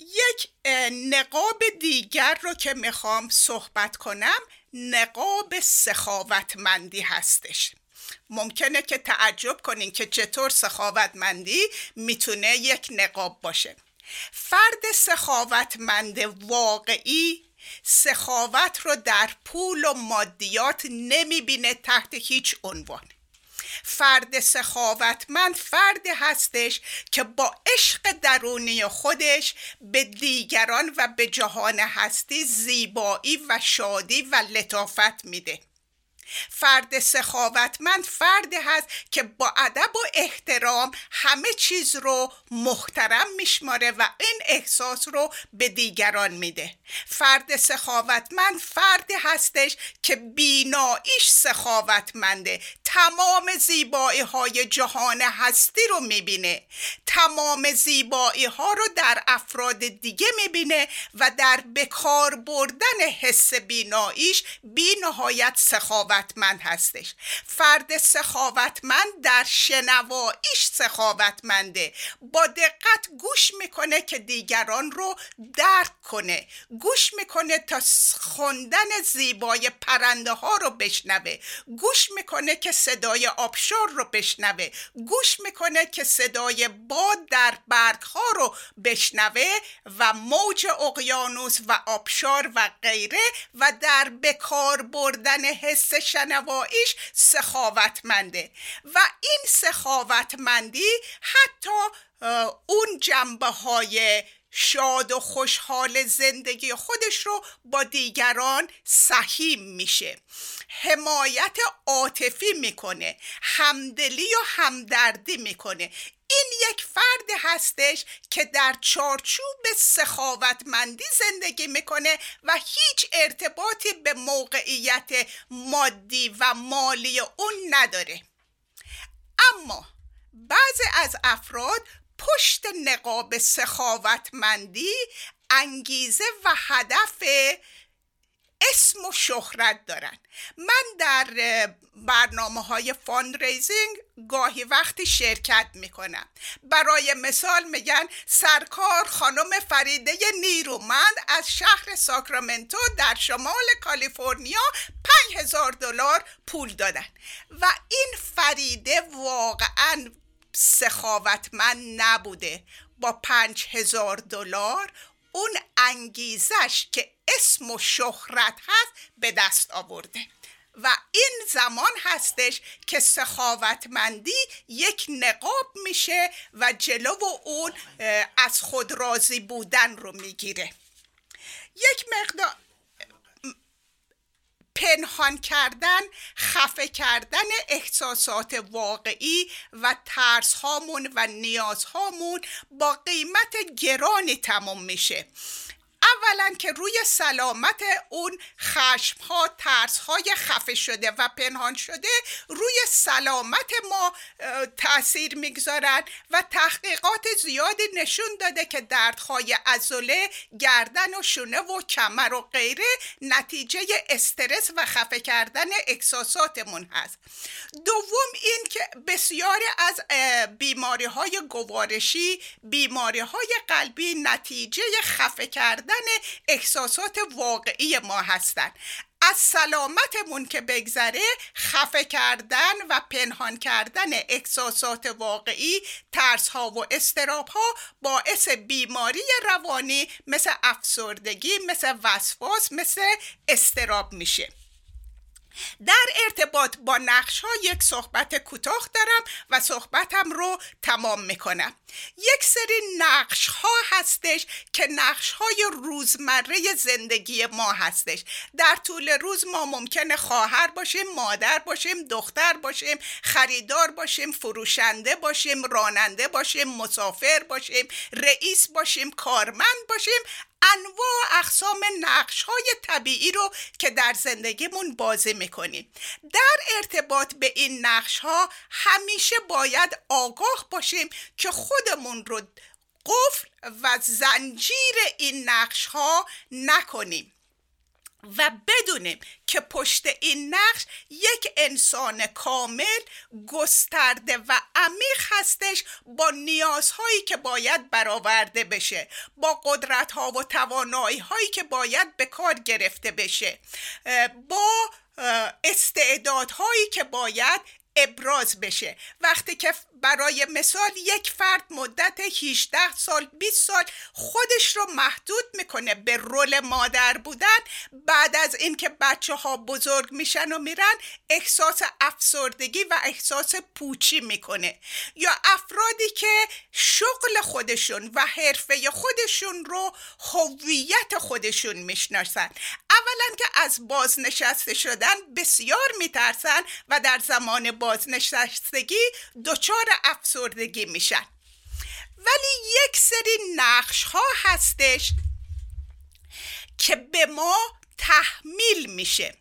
یک نقاب دیگر رو که میخوام صحبت کنم نقاب سخاوتمندی هستش. ممکنه که تعجب کنین که چطور سخاوتمندی میتونه یک نقاب باشه. فرد سخاوتمند واقعی سخاوت رو در پول و مادیات نمیبینه تحت هیچ عنوان. فرد سخاوتمند فردی هستش که با عشق درونی خودش به دیگران و به جهان هستی زیبایی و شادی و لطافت میده. فرد سخاوتمند فردی هست که با ادب و احترام همه چیز رو محترم میشماره و این احساس رو به دیگران میده. فرد سخاوتمند فردی هستش که بیناییش سخاوتمنده، تمام زیبایی‌های جهان هستی رو میبینه، تمام زیبایی‌ها رو در افراد دیگه میبینه و در بکار بردن حس بیناییش بی نهایت سخاوتمند هستش. فرد سخاوتمند در شنواییش سخاوتمنده، با دقت گوش میکنه که دیگران رو درک کنه، گوش میکنه تا خواندن زیبای پرنده ها رو بشنوه، گوش میکنه که صدای آبشار رو بشنوه، گوش میکنه که صدای باد در برگ ها رو بشنوه و موج اقیانوس و آبشار و غیره، و در بکار بردن حس شنواییش سخاوتمنده و این سخاوتمندی حتی اون جنبه های شاد و خوشحال زندگی خودش رو با دیگران سهیم میشه، حمایت عاطفی میکنه، همدلی و همدردی میکنه. این یک فرد هستش که در چارچوب سخاوتمندی زندگی میکنه و هیچ ارتباطی به موقعیت مادی و مالی اون نداره. اما بعضی از افراد پشت نقاب سخاوتمندی انگیزه و هدف اسم و شهرت دارن. من در برنامه‌های فاندریزینگ گاهی وقتی شرکت میکنم. برای مثال میگن سرکار خانم فریده نیرومند از شهر ساکرامنتو در شمال کالیفرنیا پنج هزار دلار پول دادن و این فریده واقعاً سخاوتمند نبوده. با پنج هزار دلار اون انگیزش که اسم و شهرت هست به دست آورده و این زمان هستش که سخاوتمندی یک نقاب میشه و جلو اون از خود راضی بودن رو میگیره. یک مقدار پنهان کردن، خفه کردن احساسات واقعی و ترس هامون و نیاز هامون با قیمت گرانی تمام میشه. اولا که روی سلامت اون خشم ها، ترس های خفه شده و پنهان شده روی سلامت ما تأثیر میگذارن و تحقیقات زیادی نشون داده که دردهای عضله، گردن و شونه و کمر و غیره نتیجه استرس و خفه کردن احساساتمون هست. دوم این که بسیاری از بیماری های گوارشی، بیماری های قلبی نتیجه خفه کردن احساسات واقعی ما هستن. از سلامتمون که بگذره، خفه کردن و پنهان کردن احساسات واقعی، ترس ها و استراب ها باعث بیماری روانی مثل افسردگی، مثل وسواس، مثل استراب میشه. در ارتباط با نقش ها یک صحبت کوتاه دارم و صحبتم رو تمام میکنم. یک سری نقش ها هستش که نقش های روزمره زندگی ما هستش. در طول روز ما ممکنه خواهر باشیم، مادر باشیم، دختر باشیم، خریدار باشیم، فروشنده باشیم، راننده باشیم، مسافر باشیم، رئیس باشیم، کارمند باشیم. انواع اقسام نقش‌های طبیعی رو که در زندگیمون بازی میکنیم. در ارتباط به این نقش‌ها همیشه باید آگاه باشیم که خودمون رو قفل و زنجیر این نقش‌ها نکنیم و بدونیم که پشت این نقش یک انسان کامل، گسترده و عمیق هستش، با نیازهایی که باید برآورده بشه، با قدرت‌ها و توانایی‌هایی که باید به کار گرفته بشه، با استعدادهایی که باید ابراز بشه. وقتی که برای مثال یک فرد مدت هجده سال بیست سال خودش رو محدود میکنه به رول مادر بودن، بعد از اینکه بچه ها بزرگ میشن و میرن احساس افسردگی و احساس پوچی میکنه. یا افرادی که شغل خودشون و حرفه خودشون رو هویت خودشون میشناسن، اولا که از بازنشسته شدن بسیار میترسن و در زمان بازنشستگی دچار افسردگی میشن. ولی یک سری نقش ها هستش که به ما تحمیل میشه.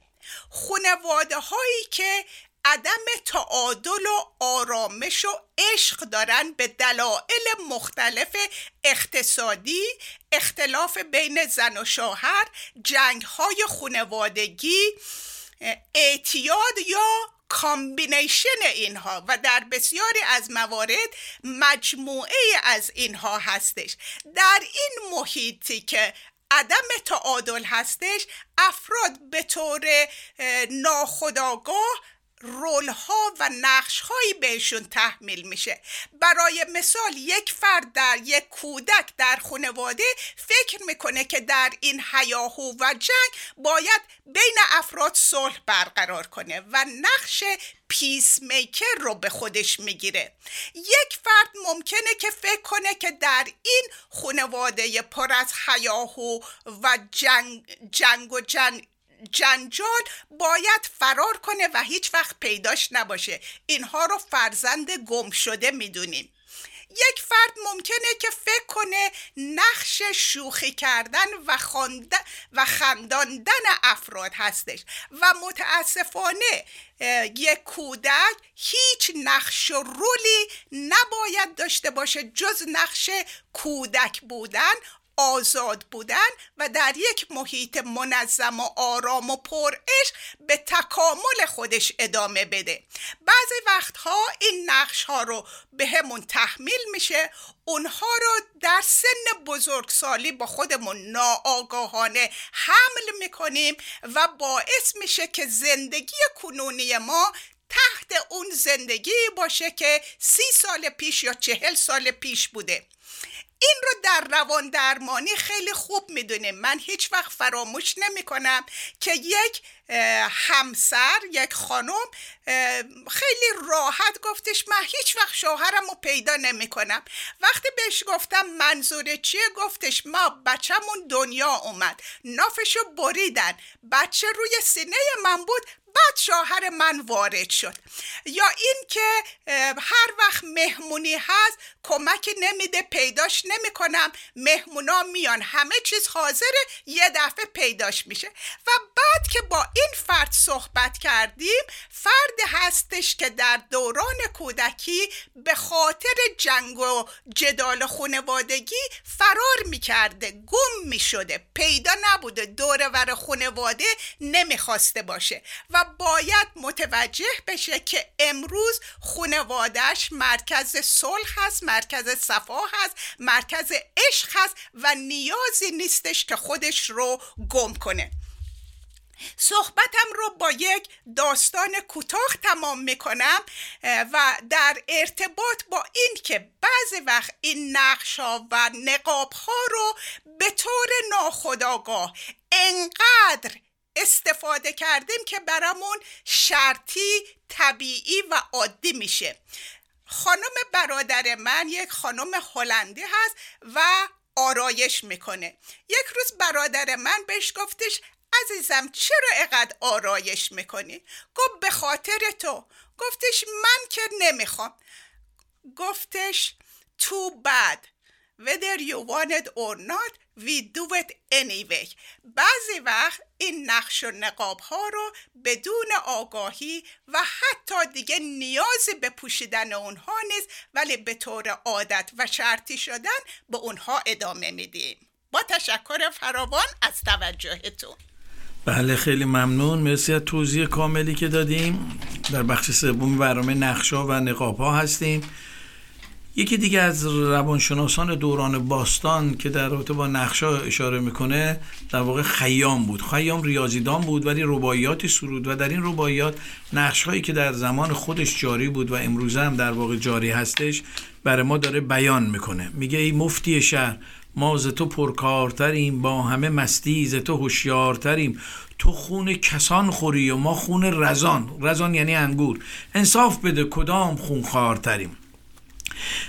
خانواده هایی که عدم تعادل و آرامش و عشق دارن به دلایل مختلف اقتصادی، اختلاف بین زن و شوهر، جنگ‌های خانوادگی، اعتیاد یا کامبینیشن اینها و در بسیاری از موارد مجموعه از اینها هستش. در این محیطی که عدم تعادل هستش، افراد به طور ناخودآگاه رول‌ها و نقش‌هایی بهشون تحمیل میشه. برای مثال یک فرد در یک کودک در خانواده فکر میکنه که در این هیاهو و جنگ باید بین افراد صلح برقرار کنه و نقش پیس میکر رو به خودش میگیره. یک فرد ممکنه که فکر کنه که در این خانواده پر از هیاهو و جنگ جنگ و جنگ جنجال باید فرار کنه و هیچ وقت پیداش نباشه. اینها رو فرزند گم شده میدونیم. یک فرد ممکنه که فکر کنه نقش شوخی کردن و خواندن و خنداندن افراد هستش و متاسفانه یک کودک هیچ نقش و رولی نباید داشته باشه جز نقش کودک بودن، آزاد بودن و در یک محیط منظم و آرام و پرعشق به تکامل خودش ادامه بده. بعضی وقتها این نقش ها رو به همون تحمیل میشه، اونها رو در سن بزرگسالی با خودمون ناآگاهانه حمل میکنیم و باعث میشه که زندگی کنونی ما تحت اون زندگی باشه که سی سال پیش یا چهل سال پیش بوده. این رو در روان درمانی خیلی خوب میدونیم. من هیچ وقت فراموش نمی کنم که یک همسر، یک خانم خیلی راحت گفتش من هیچ وقت شوهرم رو پیدا نمی کنم. وقتی بهش گفتم منظور چیه گفتش ما بچمون دنیا اومد، نافشو بریدن، بچه روی سینه من بود، بعد شوهر من وارد شد. یا این که هر وقت مهمونی هست کمکی نمیده، پیداش نمی کنم، مهمونا میان همه چیز حاضره، یه دفعه پیداش میشه. و بعد که با این فرد صحبت کردیم، فرد هستش که در دوران کودکی به خاطر جنگ و جدال خانوادگی فرار میکرده، گم میشده، پیدا نبوده، دور ور خانواده نمیخواسته باشه و باید متوجه بشه که امروز خانوادهش مرکز صلح هست، مرکز صفا هست، مرکز عشق هست و نیازی نیستش که خودش رو گم کنه. صحبتم رو با یک داستان کوتاه تمام میکنم و در ارتباط با این که بعضی وقت این نقش‌ها و نقاب‌ها رو به طور ناخودآگاه انقدر استفاده کردیم که برامون شرطی، طبیعی و عادی میشه. خانم برادر من یک خانم هلندی هست و آرایش میکنه. یک روز برادر من بهش گفتش عزیزم چرا اینقدر آرایش میکنی؟ گفت به خاطر تو. گفتش من که نمیخوام. گفتش too bad whether you want it or not we do it anyway. بعضی وقت این نقش و نقاب ها رو بدون آگاهی و حتی دیگه نیازی به پوشیدن اونها نیست، ولی به طور عادت و شرطی شدن به اونها ادامه میدیم. با تشکر فراوان از توجهتون. بله خیلی ممنون، مرسی از توضیح کاملی که دادیم. در بخش سوم برنامه نقش‌ها و نقاب‌ها هستیم. یکی دیگه از روانشناسان دوران باستان که در رابطه با نقش‌ها اشاره میکنه در واقع خیام بود. خیام ریاضیدان بود ولی رباعیاتی سرود و در این رباعیات نقش‌هایی که در زمان خودش جاری بود و امروزه هم در واقع جاری هستش برای ما داره بیان میکنه. میگه ای مفتی شهر ما ز تو پرکارتریم، با همه مستی ز تو هوشیارتریم، تو خون کسان خوری و ما خون رزان، رزان یعنی انگور، انصاف بده کدام خونخوارتریم.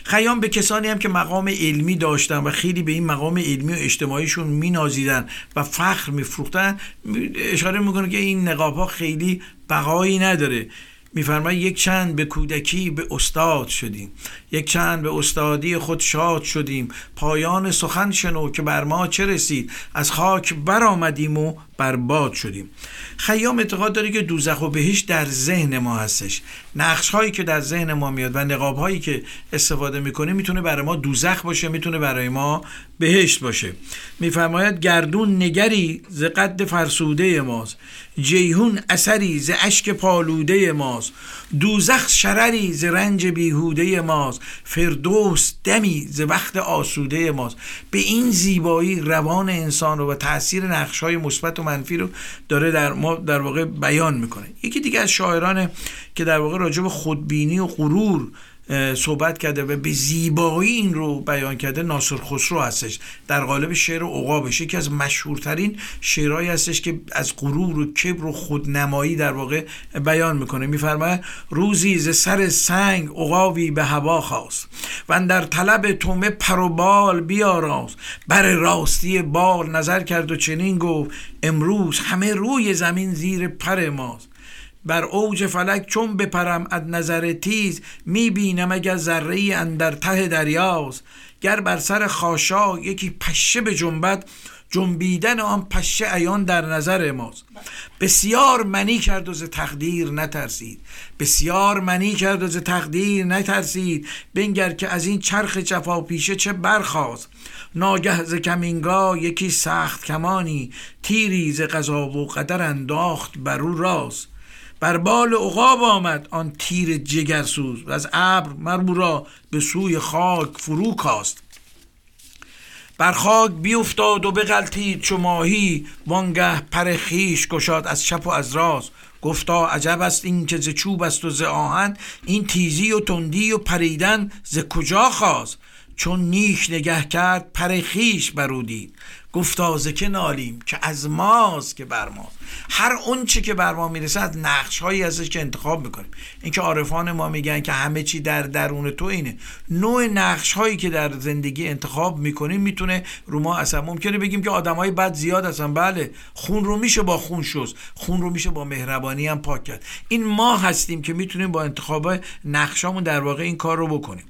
خیام به کسانی هم که مقام علمی داشتن و خیلی به این مقام علمی و اجتماعیشون مینازیدن و فخر میفروختن اشاره میکنه که این نقاب‌ها خیلی بقایی نداره. میفرماید یک چند به کودکی به استاد شدیم، یک چند به استادی خود شاد شدیم، پایان سخن شنو که بر ما چه رسید، از خاک برآمدیم و برباد شدیم. خیام اعتقاد داره که دوزخ و بهشت در ذهن ما هستش. نقش هایی که در ذهن ما میاد و نقاب هایی که استفاده میکنه میتونه برای ما دوزخ باشه، میتونه برای ما بهشت باشه. میفرماید گردون نگری ز قد فرسوده ماست، جیهون اثری ز اشک پالوده ماست، دوزخ شرری ز رنج بیهوده ماست، فردوس دمی ز وقت آسوده ماست. به این زیبایی روان انسان رو و تاثیر نقش های مثبت و منفی رو داره در ما در واقع بیان میکنه. یکی دیگه از شاعران که در واقع راجع به خودبینی و غرور صحبت کرده و به زیبایی این رو بیان کرده ناصر خسرو هستش. در قالب شعر عقابش یکی از مشهورترین شعرهایی هستش که از غرور و کبر و خودنمایی در واقع بیان میکنه. میفرماید روزی ز سر سنگ عقابی به هوا خواست، و اندر طلب طعمه پر و بال بیاراست، بر راستی بال نظر کرد و چنین گفت، امروز همه روی زمین زیر پر ماست. بر اوج فلک چون بپرم از نظر تیز، میبینم اگر ذره ای اندر ته دریاست، گر بر سر خاشاک یکی پشه به جنبد، جنبیدن آن پشه عیان در نظر ماست. بسیار منی کرد و ز تقدیر نترسید، بسیار منی کرد و ز تقدیر نترسید، بنگر که از این چرخ جفا پیشه چه برخاست. ناگه ز کمینگاه یکی سخت کمانی، تیری ز قضا و قدر انداخت بر او راست. بر بال عقاب آمد آن تیر جگرسوز، و از ابر مرو را به سوی خاک فرو کاست. بر خاک بیفتاد و بغلتید چو ماهی، وانگه پر خویش گشاد از چپ و از راست. گفتا عجب است این که ز چوب است و ز آهن، این تیزی و تندی و پریدن ز کجا خاست. چون نیک نگه کرد پر خویش بر او دید، گفتا ز که نالیم که از ماست که بر ماست. هر اون چی که بر ما میرسه از نقش هایی ازش که انتخاب میکنیم. این که عارفان ما میگن که همه چی در درون تو، اینه نوع نقش هایی که در زندگی انتخاب میکنیم میتونه رو ما اثر. ممکنه بگیم که آدمای بد زیاد هستن، بله، خون رو میشه با خون شست، خون رو میشه با مهربانی هم پاک کرد. این ما هستیم که میتونیم با انتخاب نقشامون در واقع این کار رو بکنیم.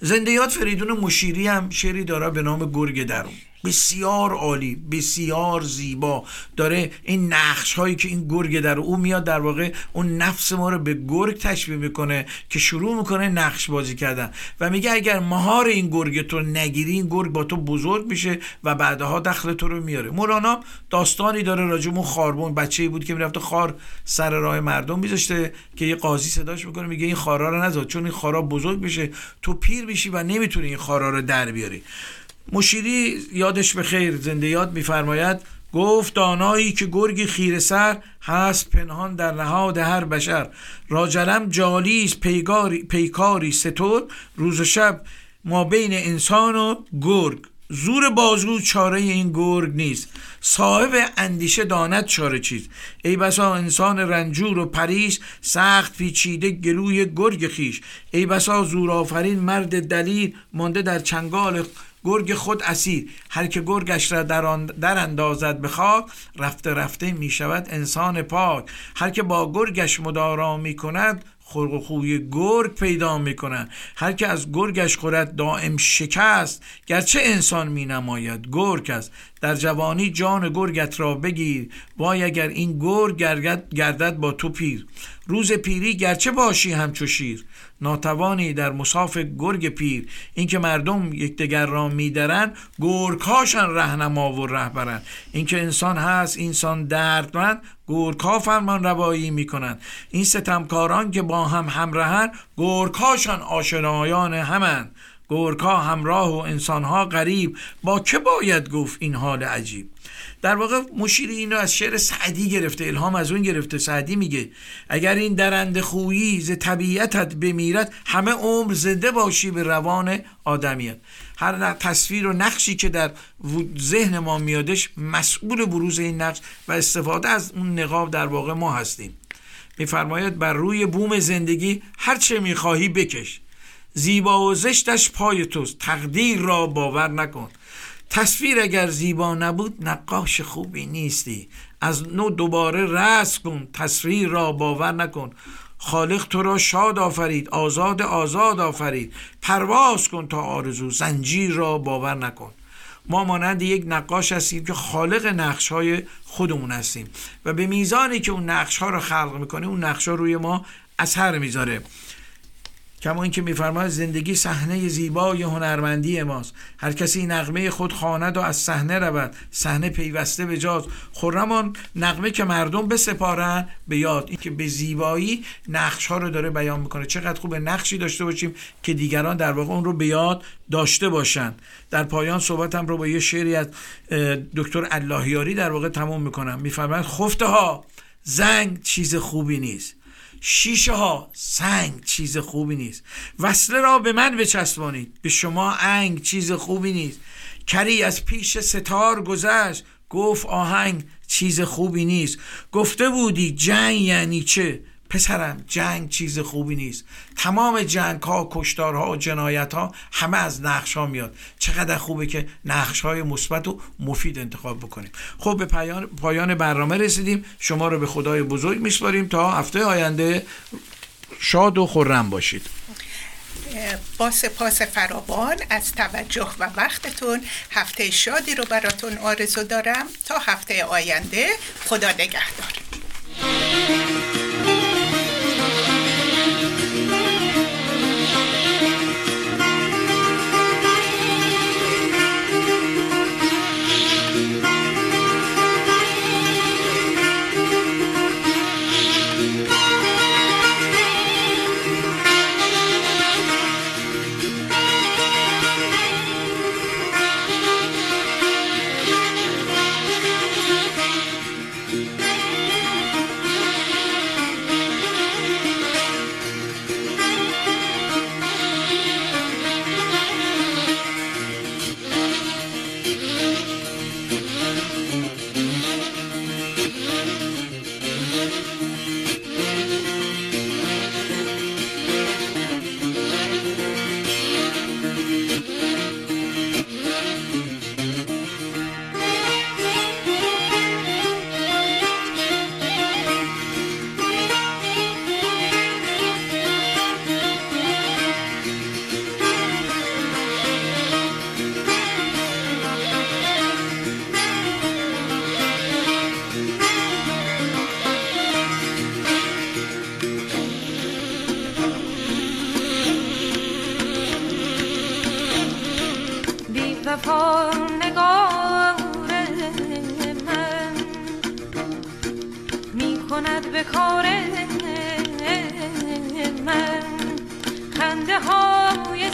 زندیات فریدون مشیری هم شعری داره به نام گرگ درون، بسیار عالی، بسیار زیبا. داره این نقش هایی که این گرگ در او میاد در واقع اون نفس ما رو به گرگ تشبیه میکنه که شروع میکنه نقش بازی کردن و میگه اگر مهار این گرگ تو نگیری، این گرگ با تو بزرگ میشه و بعدها دخل تو رو میاره. مولانا داستانی داره راجع به خاربون، بچه‌ای بود که میرفت خار سر راه مردم میذاشته که یه قاضی صداش میکنه میگه این خارا رو نذار، چون این خارا بزرگ میشه، تو پیر میشی و نمیتونی این خارا رو در بیاری. مشیری یادش به خیر زنده یاد میفرماید گفت دانایی که گرگی خیره سر، هست پنهان در نهاد هر بشر. راجلم جالیست پیگاری پیکاری ستور، روز و شب ما بین انسان و گرگ. زور بازو چاره این گرگ نیست، صاحب اندیشه داند چاره چیز. ای بسا انسان رنجور و پریش، سخت پیچیده گلوی گرگ خیش. ای بسا زورآفرین مرد دلیر، مانده در چنگال گرگ خود اسیر. هر که گرگش را در اندازد به خاک، رفته رفته می شود انسان پاک. هر که با گرگش مدارا می کند، خلق و خوی گرگ پیدا می کند. هر که از گرگش خورد دائم شکست، گرچه انسان می نماید گرگ است. در جوانی جان گرگت را بگیر، وای اگر این گرگ گردد با تو پیر. روز پیری گرچه باشی همچو شیر، ناتوانی در مصاف گرگ پیر. این که مردم یکدیگر را میدرن، گرگ‌هاشان رهنما و رهبرن. این که انسان هست انسان دردمند، گرگ‌ها فرمان روایی میکنند. این ستمکاران که با هم همراهن، گرگ‌هاشان آشنایان همند. گرگ‌ها همراه و انسان‌ها غریب، با که باید گفت این حال عجیب. در واقع مشیری اینو از شعر سعدی گرفته، الهام از اون گرفته. سعدی میگه اگر این درنده خویی ز طبیعتت بمیرد، همه عمر زنده باشی به روان آدمیت. هر تصویر و نقشی که در ذهن ما میادش، مسئول بروز این نقش و استفاده از اون نقاب در واقع ما هستیم. میفرماید بر روی بوم زندگی هر چه میخواهی بکش، زیبا و زشتش پای توست، تقدیر را باور نکن. تصویر اگر زیبا نبود، نقاش خوبی نیستی. از نو دوباره رسم کن، تصویر را باور نکن. خالق تو را شاد آفرید، آزاد آزاد آفرید. پرواز کن تا آرزو، زنجیر را باور نکن. ما مانند یک نقاش هستیم که خالق نقش‌های خودمون هستیم و به میزانی که اون نقش‌ها رو خلق می‌کنه، اون نقش‌ها روی ما اثر می‌ذاره. کما اینکه می‌فرماید زندگی صحنه زیبای هنرمندی ماست. هر کسی نغمه خود خواند و از صحنه رود، صحنه پیوسته به جاز. خرمان نغمه که مردم بسپارن به یاد. این که به زیبایی نقش‌ها رو داره بیان می‌کنه. چقدر خوبه نقشی داشته باشیم که دیگران در واقع اون رو به یاد داشته باشن. در پایان صحبتم رو با یه شعری از دکتر اللهیاری در واقع تموم می‌کنم. می‌فرماید خفته‌ها زنگ چیز خوبی نیست، شیشه ها سنگ چیز خوبی نیست. وصله را به من بچسبانید، به شما انگ چیز خوبی نیست. کری از پیش ستار گذشت، گفت آهنگ چیز خوبی نیست. گفته بودی جنگ یعنی چه؟ پسرم جنگ چیز خوبی نیست. تمام جنگ ها، کشتار ها و جنایت ها همه از نقش ها میاد. چقدر خوبه که نقش های مثبت و مفید انتخاب بکنیم. خب به پایان, پایان برنامه رسیدیم. شما رو به خدای بزرگ میسپاریم تا هفته آینده. شاد و خرم باشید. با سپاس فراوان از توجه و وقتتون، هفته شادی رو براتون آرزو دارم. تا هفته آینده خدا نگهدار. Oh, yeah.